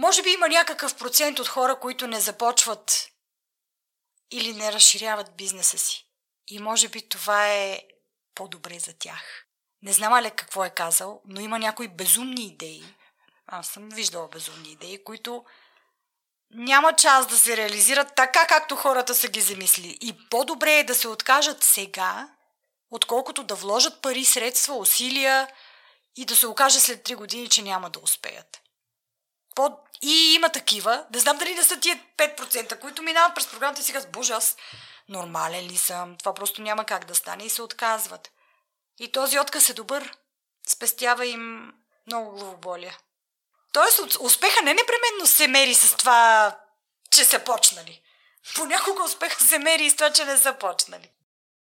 Може би има някакъв процент от хора, които не започват или не разширяват бизнеса си. И може би това е по-добре за тях. Не знам Алек какво е казал, но има някои безумни идеи. Аз съм виждала безумни идеи, които няма шанс да се реализират така, както хората са ги замисли. И по-добре е да се откажат сега, отколкото да вложат пари, средства, усилия и да се окаже след 3 години, че няма да успеят. И има такива. Не знам дали не са тия 5%, които минават през програмата и си казват: Боже, аз нормален ли съм? Това просто няма как да стане, и се отказват. И този отказ е добър. Спестява им много главоболия. Тоест, успеха не непременно се мери с това, че са почнали. Понякога успеха се мери и с това, че не са почнали.